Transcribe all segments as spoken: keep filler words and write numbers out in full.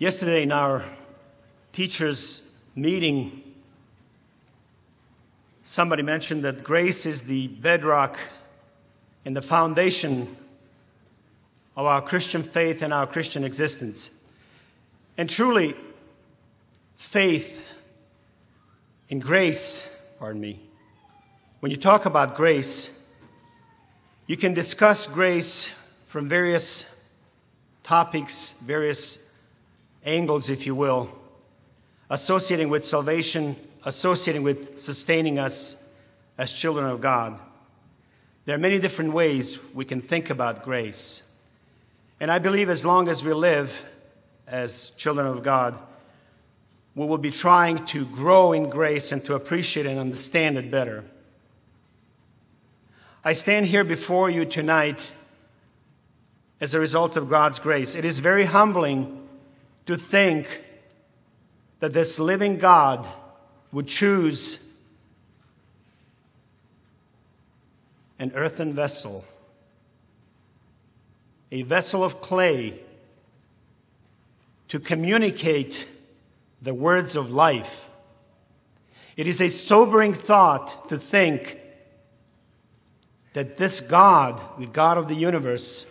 Yesterday in our teachers' meeting, somebody mentioned that grace is the bedrock and the foundation of our Christian faith and our Christian existence. And truly, faith and grace, pardon me, when you talk about grace, you can discuss grace from various topics, various angles, if you will, associating with salvation, associating with sustaining us as children of God. There are many different ways we can think about grace. And I believe as long as we live as children of God, we will be trying to grow in grace and to appreciate and understand it better. I stand here before you tonight as a result of God's grace. It is very humbling to think that this living God would choose an earthen vessel, a vessel of clay, to communicate the words of life. It is a sobering thought to think that this God, the God of the universe,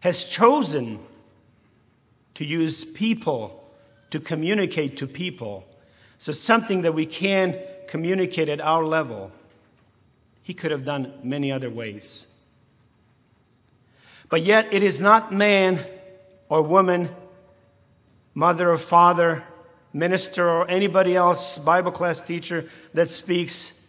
has chosen to use people, to communicate to people. So something that we can communicate at our level. He could have done many other ways. But yet it is not man or woman, mother or father, minister or anybody else, Bible class teacher that speaks,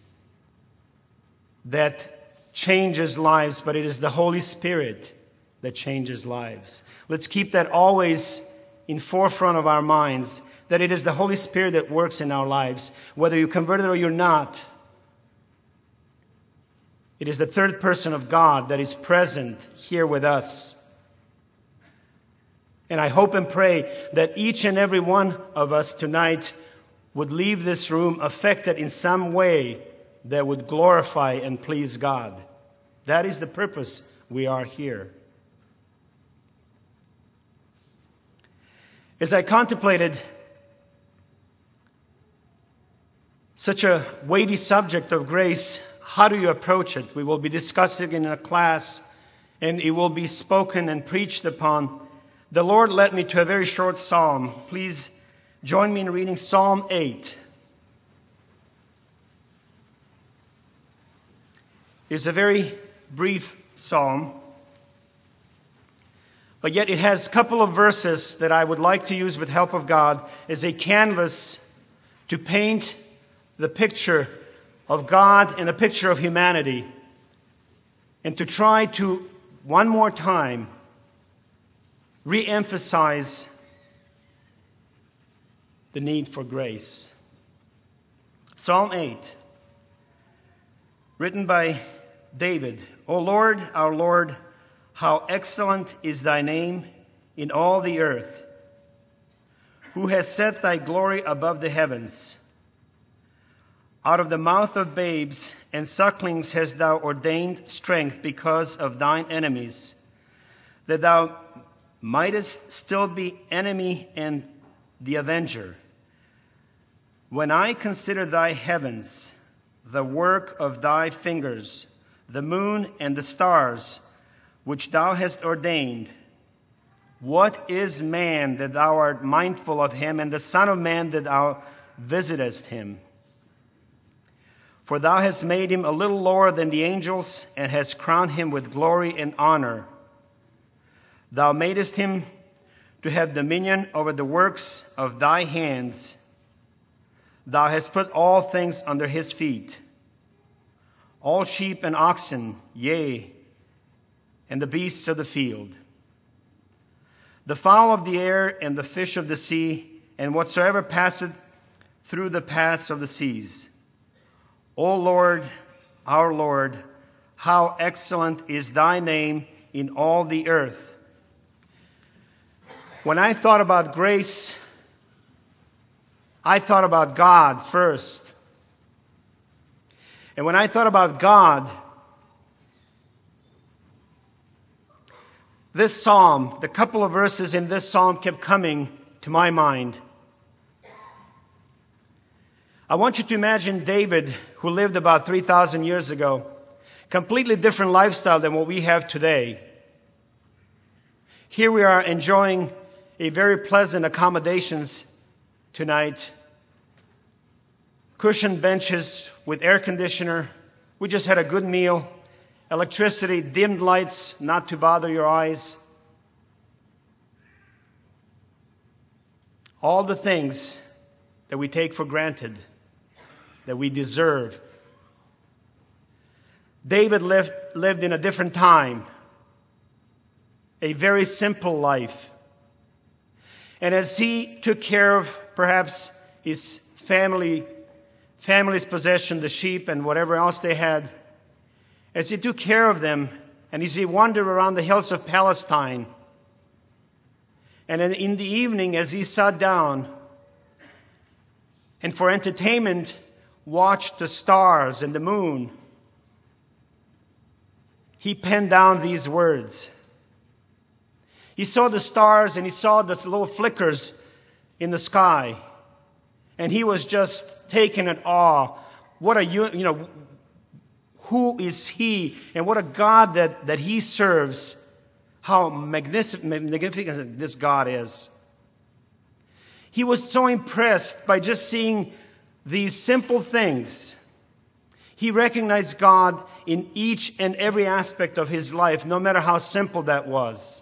that changes lives, but it is the Holy Spirit that changes lives. Let's keep that always in forefront of our minds, that it is the Holy Spirit that works in our lives, whether you're converted or you're not. It is the third person of God that is present here with us. And I hope and pray that each and every one of us tonight would leave this room affected in some way that would glorify and please God. That is the purpose we are here. As I contemplated such a weighty subject of grace, how do you approach it? We will be discussing in a class, and it will be spoken and preached upon. The Lord led me to a very short psalm. Please join me in reading Psalm eight. It's a very brief psalm, but yet it has a couple of verses that I would like to use with help of God as a canvas to paint the picture of God and a picture of humanity, and to try to, one more time, re-emphasize the need for grace. Psalm eight, written by David. O Lord, our Lord, how excellent is thy name in all the earth, who has set thy glory above the heavens. Out of the mouth of babes and sucklings hast thou ordained strength because of thine enemies, that thou mightest still be enemy and the avenger. When I consider thy heavens, the work of thy fingers, the moon and the stars, which thou hast ordained. What is man that thou art mindful of him, and the son of man that thou visitest him? For thou hast made him a little lower than the angels, and hast crowned him with glory and honor. Thou madest him to have dominion over the works of thy hands. Thou hast put all things under his feet, all sheep and oxen, yea, and the beasts of the field, the fowl of the air, and the fish of the sea, and whatsoever passeth through the paths of the seas. O Lord, our Lord, how excellent is thy name in all the earth. When I thought about grace, I thought about God first. And when I thought about God, this psalm, the couple of verses in this psalm kept coming to my mind. I want you to imagine David, who lived about three thousand years ago, completely different lifestyle than what we have today. Here we are enjoying a very pleasant accommodations tonight. Cushioned benches with air conditioner. We just had a good meal. Electricity, dimmed lights, not to bother your eyes. All the things that we take for granted, that we deserve. David lived, lived in a different time, a very simple life. And as he took care of perhaps his family, family's possession, the sheep and whatever else they had, as he took care of them, and as he wandered around the hills of Palestine, and in the evening as he sat down and for entertainment watched the stars and the moon, he penned down these words. He saw the stars and he saw the little flickers in the sky. And he was just taken in awe. What a, you know, who is he? And what a God that, that he serves. How magnificent this God is. He was so impressed by just seeing these simple things. He recognized God in each and every aspect of his life, no matter how simple that was.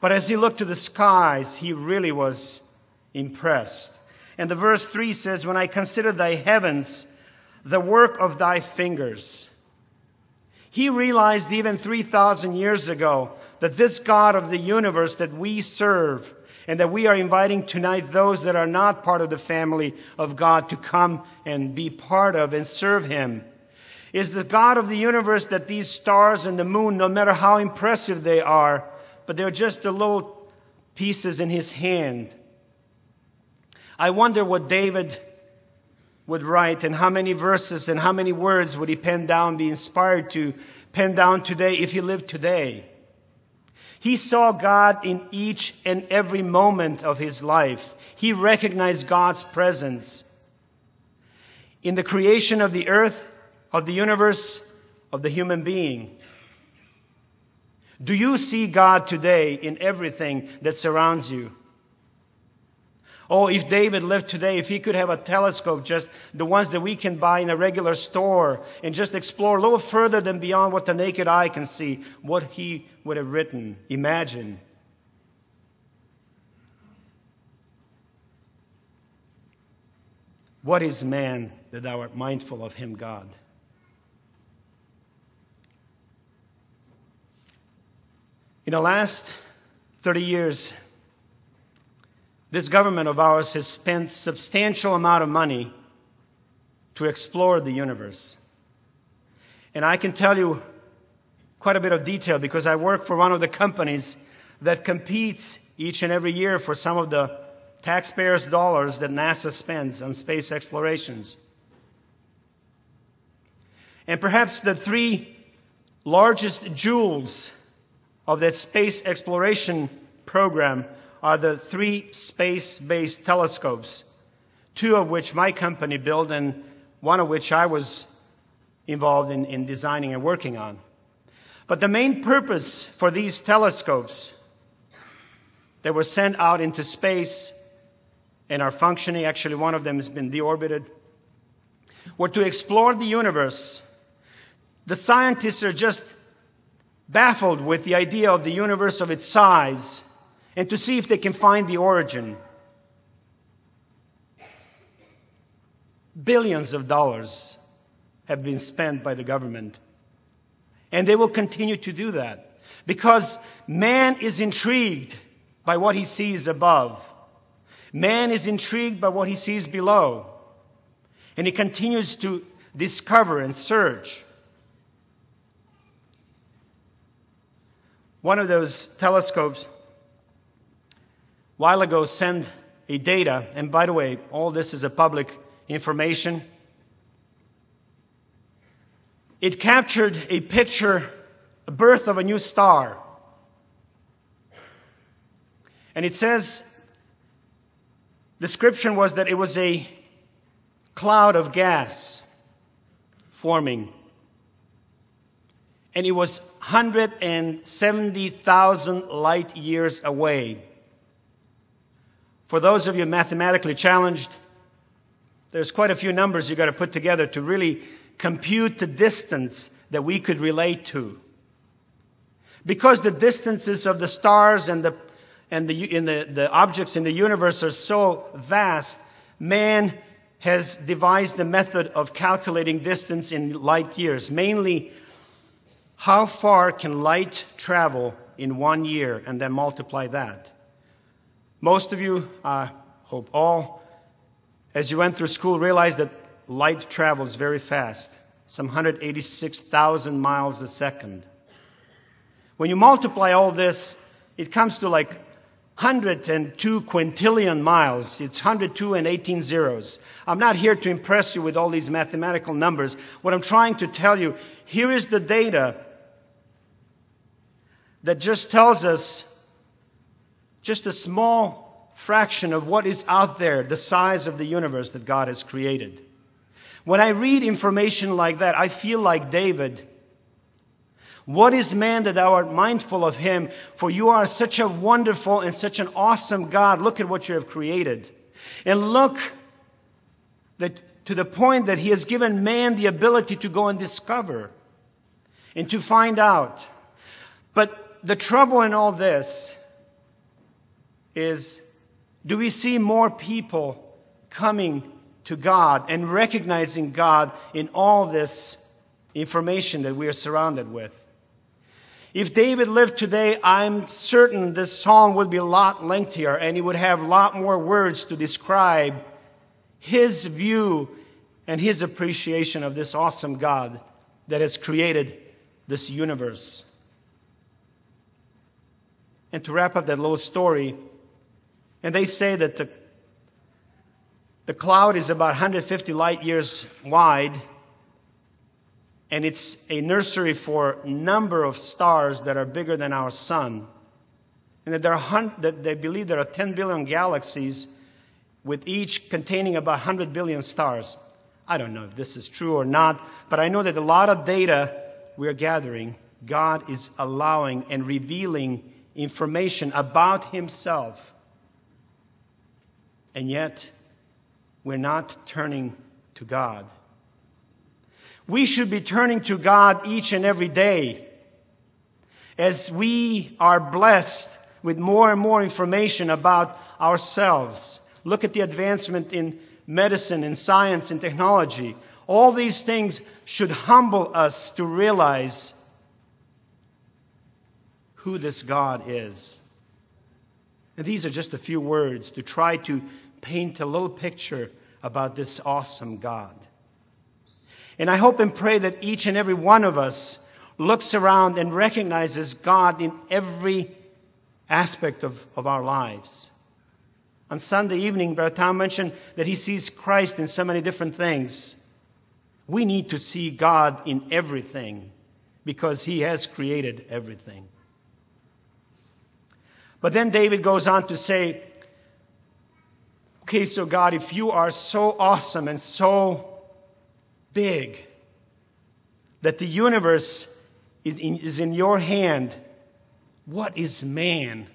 But as he looked to the skies, he really was impressed. And the verse three says, "When I consider thy heavens, the work of thy fingers." He realized even three thousand years ago that this God of the universe that we serve and that we are inviting tonight those that are not part of the family of God to come and be part of and serve Him, is the God of the universe that these stars and the moon, no matter how impressive they are, but they're just the little pieces in His hand. I wonder what David would write and how many verses and how many words would he pen down, be inspired to pen down today if he lived today. He saw God in each and every moment of his life. He recognized God's presence. In the creation of the earth, of the universe, of the human being. Do you see God today in everything that surrounds you? Oh, if David lived today, if he could have a telescope, just the ones that we can buy in a regular store, and just explore a little further than beyond what the naked eye can see, what he would have written, imagine. What is man that thou art mindful of him, God? In the last thirty years, this government of ours has spent substantial amount of money to explore the universe. And I can tell you quite a bit of detail because I work for one of the companies that competes each and every year for some of the taxpayers' dollars that NASA spends on space explorations. And perhaps the three largest jewels of that space exploration program are the three space-based telescopes, two of which my company built and one of which I was involved in, in designing and working on. But the main purpose for these telescopes that were sent out into space and are functioning, actually one of them has been deorbited, were to explore the universe. The scientists are just baffled with the idea of the universe, of its size, and to see if they can find the origin. Billions of dollars have been spent by the government. And they will continue to do that. Because man is intrigued by what he sees above. Man is intrigued by what he sees below. And he continues to discover and search. One of those telescopes a while ago sent a data, and by the way, all this is a public information. It captured a picture, a birth of a new star. And it says, the description was that it was a cloud of gas forming. And it was one hundred seventy thousand light years away. For those of you mathematically challenged, there's quite a few numbers you've got to put together to really compute the distance that we could relate to. Because the distances of the stars and the and the, in the, the objects in the universe are so vast, man has devised a method of calculating distance in light years. Mainly, how far can light travel in one year, and then multiply that. Most of you, I uh, hope all, as you went through school, realized that light travels very fast, some one hundred eighty-six thousand miles a second. When you multiply all this, it comes to like one hundred two quintillion miles. It's one hundred two and eighteen zeros. I'm not here to impress you with all these mathematical numbers. What I'm trying to tell you, here is the data that just tells us just a small fraction of what is out there, the size of the universe that God has created. When I read information like that, I feel like David. What is man that thou art mindful of him? For you are such a wonderful and such an awesome God. Look at what you have created. And look that to the point that he has given man the ability to go and discover and to find out. But the trouble in all this is, do we see more people coming to God and recognizing God in all this information that we are surrounded with? If David lived today, I'm certain this psalm would be a lot lengthier and he would have a lot more words to describe his view and his appreciation of this awesome God that has created this universe. And to wrap up that little story, and they say that the, the cloud is about one hundred fifty light years wide, and it's a nursery for a number of stars that are bigger than our sun. And that there are, that they believe there are ten billion galaxies, with each containing about one hundred billion stars. I don't know if this is true or not, but I know that a lot of data we are gathering, God is allowing and revealing information about Himself. And yet, we're not turning to God. We should be turning to God each and every day as we are blessed with more and more information about ourselves. Look at the advancement in medicine, in science, in technology. All these things should humble us to realize who this God is. And these are just a few words to try to paint a little picture about this awesome God. And I hope and pray that each and every one of us looks around and recognizes God in every aspect of, of our lives. On Sunday evening, Brother Tom mentioned that he sees Christ in so many different things. We need to see God in everything because He has created everything. But then David goes on to say, okay, so God, if you are so awesome and so big, that the universe is in, is in your hand, what is man?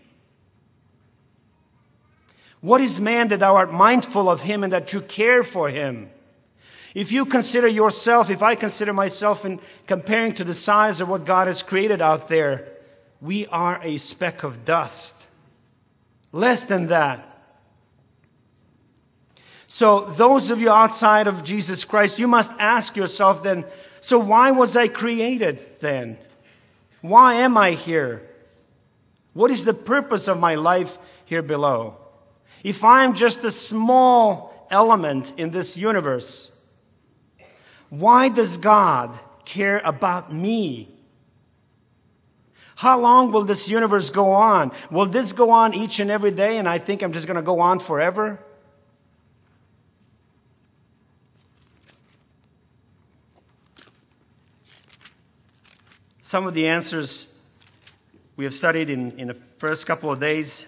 What is man that thou art mindful of him and that you care for him? If you consider yourself, if I consider myself in comparing to the size of what God has created out there, we are a speck of dust. Less than that. So those of you outside of Jesus Christ, you must ask yourself then, so why was I created then? Why am I here? What is the purpose of my life here below? If I'm just a small element in this universe, why does God care about me? How long will this universe go on? Will this go on each and every day and I think I'm just going to go on forever? Some of the answers we have studied in, in the first couple of days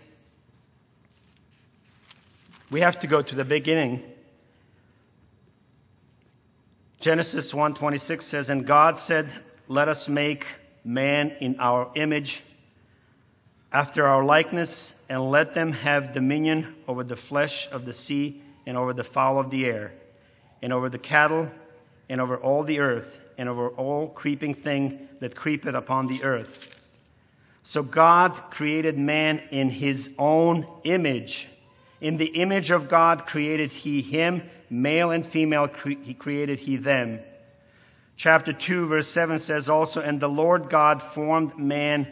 we have to go to the beginning. Genesis one twenty-six says, "And God said, let us make man in our image, after our likeness, and let them have dominion over the flesh of the sea, and over the fowl of the air, and over the cattle, and over all the earth, and over all creeping thing that creepeth upon the earth." So God created man in his own image. In the image of God created he him, male and female cre- he created he them. Chapter two, verse seven says also, "And the Lord God formed man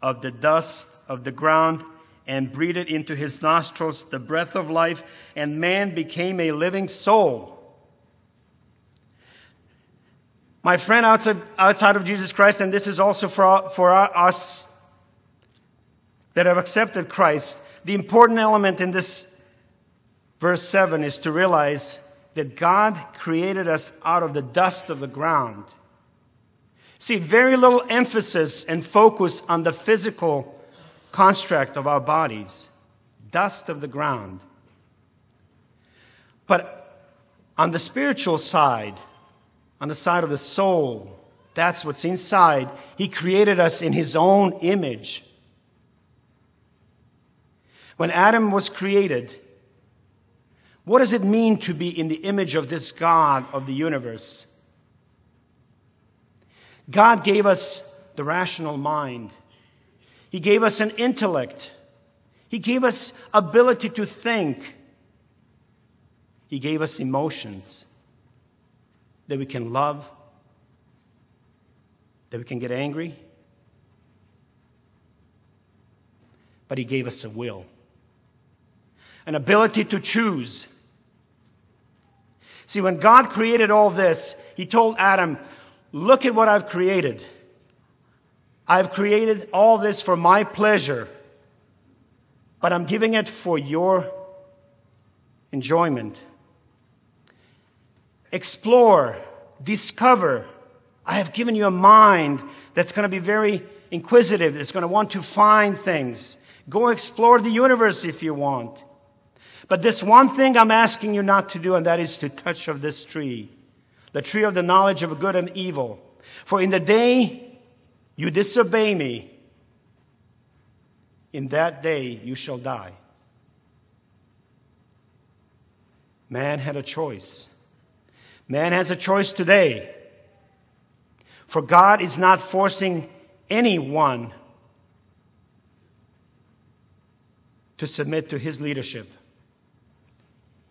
of the dust of the ground, and breathed into his nostrils the breath of life, and man became a living soul." My friend, outside, outside of Jesus Christ, and this is also for, for us that have accepted Christ, the important element in this verse seven is to realize that God created us out of the dust of the ground. See, very little emphasis and focus on the physical construct of our bodies, dust of the ground. But on the spiritual side, on the side of the soul, that's what's inside. He created us in his own image. When Adam was created, what does it mean to be in the image of this God of the universe? God gave us the rational mind. He gave us an intellect. He gave us ability to think. He gave us emotions that we can love, that we can get angry. But he gave us a will, an ability to choose. See, when God created all this, he told Adam, "Look at what I've created. I've created all this for my pleasure, but I'm giving it for your enjoyment. Explore, discover. I have given you a mind that's going to be very inquisitive. It's going to want to find things. Go explore the universe if you want. But this one thing I'm asking you not to do, and that is to touch of this tree, the tree of the knowledge of good and evil. For in the day you disobey me, in that day you shall die." Man had a choice. Man has a choice today. For God is not forcing anyone to submit to his leadership.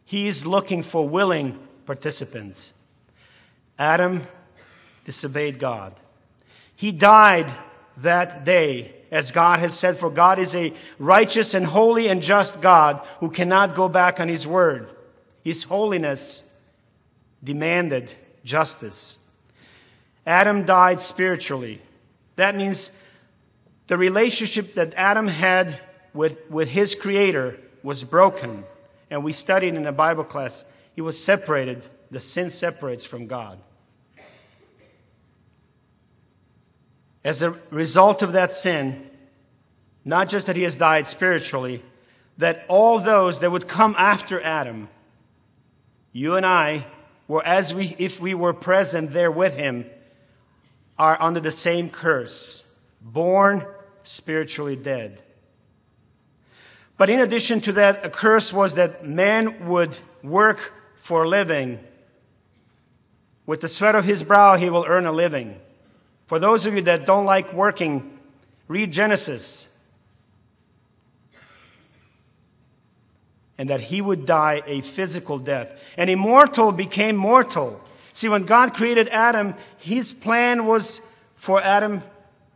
He is looking for willing participants. Adam disobeyed God. He died that day, as God has said, for God is a righteous and holy and just God who cannot go back on his word. His holiness demanded justice. Adam died spiritually. That means the relationship that Adam had with, with his Creator was broken. And we studied in a Bible class, he was separated. The sin separates from God. As a result of that sin, not just that he has died spiritually, that all those that would come after Adam, you and I, were as we if we were present there with him, are under the same curse, born spiritually dead. But in addition to that, a curse was that man would work for a living. With the sweat of his brow, he will earn a living. For those of you that don't like working, read Genesis. And that he would die a physical death. And immortal became mortal. See, when God created Adam, his plan was for Adam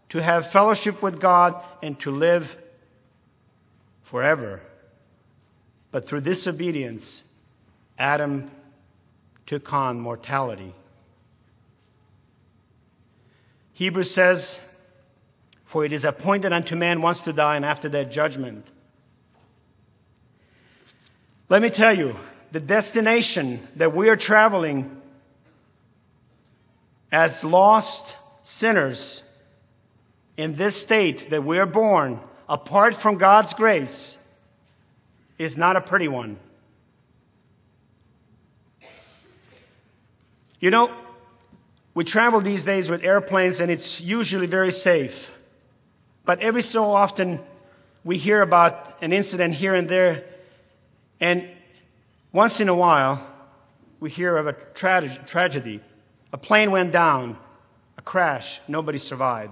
to have fellowship with God and to live forever. But through disobedience, Adam took on mortality. Hebrews says, "For it is appointed unto man once to die, and after that judgment." Let me tell you, the destination that we are traveling as lost sinners in this state that we are born, apart from God's grace, is not a pretty one. You know, we travel these days with airplanes, and it's usually very safe. But every so often, we hear about an incident here and there, and once in a while, we hear of a tra- tragedy. A plane went down, a crash, nobody survived.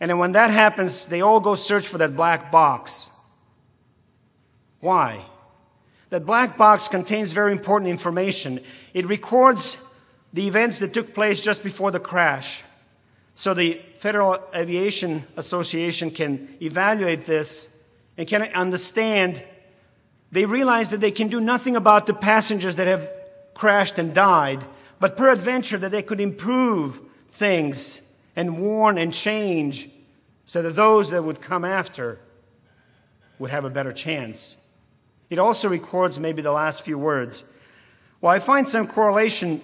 And then when that happens, they all go search for that black box. Why? That black box contains very important information. It records the events that took place just before the crash. So the Federal Aviation Association can evaluate this and can understand. They realize that they can do nothing about the passengers that have crashed and died, but peradventure that they could improve things and warn and change so that those that would come after would have a better chance. It also records maybe the last few words. Well, I find some correlation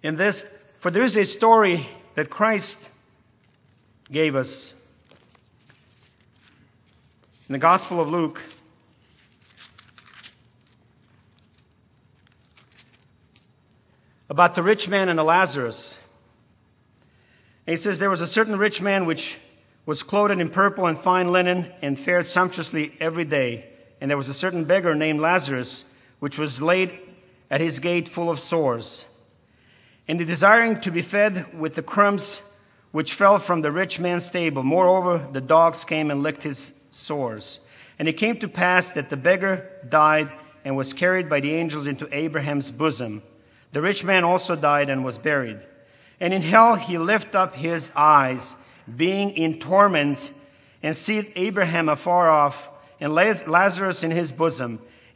in this, for there is a story that Christ gave us in the Gospel of Luke. About the rich man and Lazarus. And he says, there was a certain rich man which was clothed in purple and fine linen and fared sumptuously every day. And there was a certain beggar named Lazarus, which was laid at his gate full of sores. And he desiring to be fed with the crumbs which fell from the rich man's table. Moreover, the dogs came and licked his sores. And it came to pass that the beggar died and was carried by the angels into Abraham's bosom. The rich man also died and was buried. And in hell he lift up his eyes, being in torments, and seeth Abraham afar off, and Lazarus in his bosom.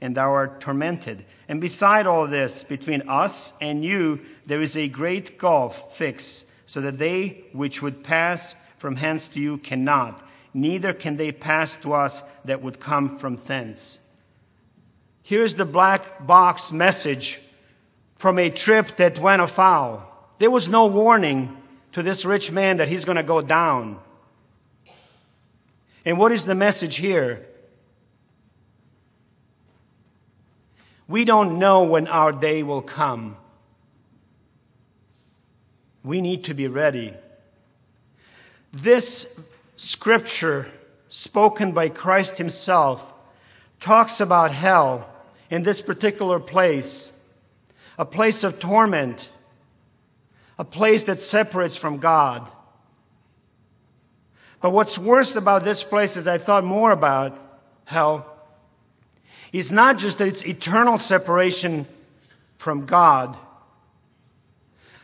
and thou art tormented. And beside all this, between us and you, there is a great gulf fixed, so that they which would pass from hence to you cannot, neither can they pass to us that would come from thence. Here's the black box message from a trip that went afoul. There was no warning to this rich man that he's going to go down. And what is the message here? We don't know when our day will come. We need to be ready. This scripture spoken by Christ himself talks about hell in this particular place, a place of torment, a place that separates from God. But what's worse about this place, as I thought more about hell, is not just that it's eternal separation from God,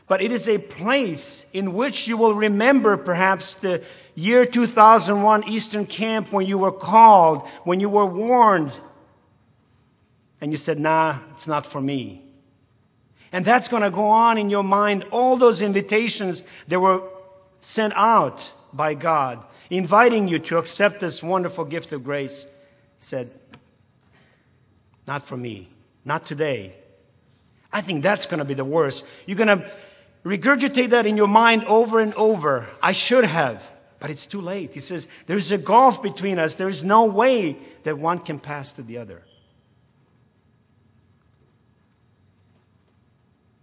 but it is a place in which you will remember perhaps the year two thousand one Eastern Camp when you were called, when you were warned, and you said, nah, it's not for me. And that's going to go on in your mind, all those invitations that were sent out by God, inviting you to accept this wonderful gift of grace, said, not for me, not today. I think that's going to be the worst. You're going to regurgitate that in your mind over and over. I should have, but it's too late. He says, there's a gulf between us. There is no way that one can pass to the other.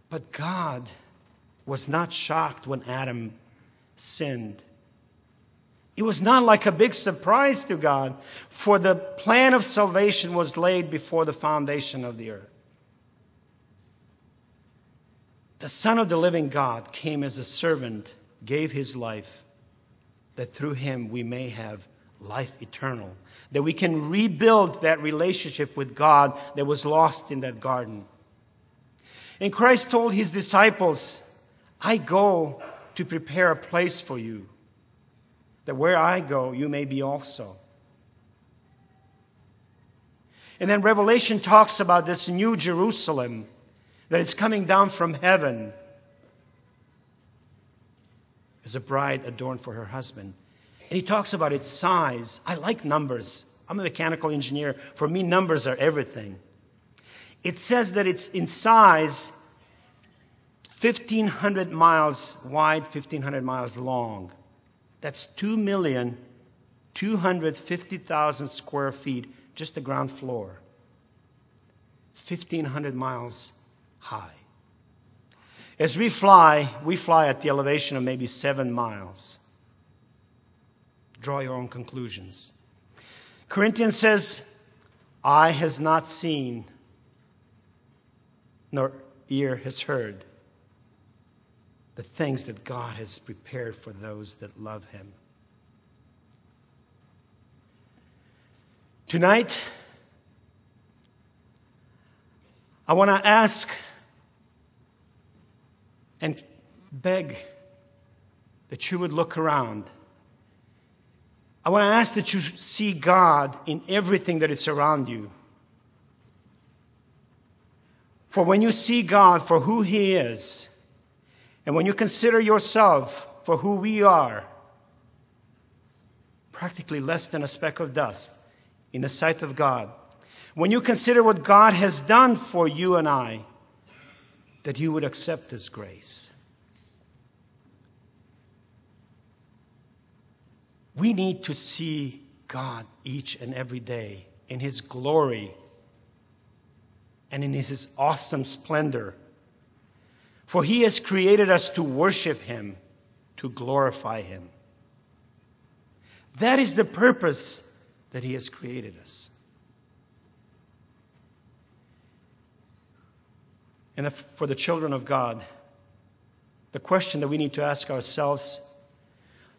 But God was not shocked when Adam sinned. It was not like a big surprise to God, for the plan of salvation was laid before the foundation of the earth. The Son of the living God came as a servant, gave his life, that through him we may have life eternal, that we can rebuild that relationship with God that was lost in that garden. And Christ told his disciples, I go to prepare a place for you, that where I go, you may be also. And then Revelation talks about this new Jerusalem, that it's coming down from heaven. as a bride adorned for her husband. And he talks about its size. I like numbers. I'm a mechanical engineer. For me, numbers are everything. It says that it's in size fifteen hundred miles wide, fifteen hundred miles long. That's two million two hundred fifty thousand square feet, just the ground floor. fifteen hundred miles high. As we fly, we fly at the elevation of maybe seven miles. Draw your own conclusions. Corinthians says, eye has not seen, nor ear has heard, the things that God has prepared for those that love Him. Tonight, I want to ask and beg that you would look around. I want to ask that you see God in everything that is around you. For when you see God for who He is, and when you consider yourself for who we are, practically less than a speck of dust in the sight of God, when you consider what God has done for you and I, that you would accept this grace. We need to see God each and every day in His glory and in His awesome splendor. For He has created us to worship Him, to glorify Him. That is the purpose that He has created us. And for the children of God, the question that we need to ask ourselves,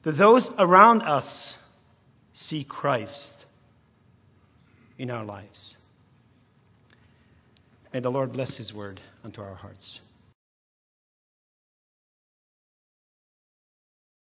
do those around us see Christ in our lives? May the Lord bless His word unto our hearts.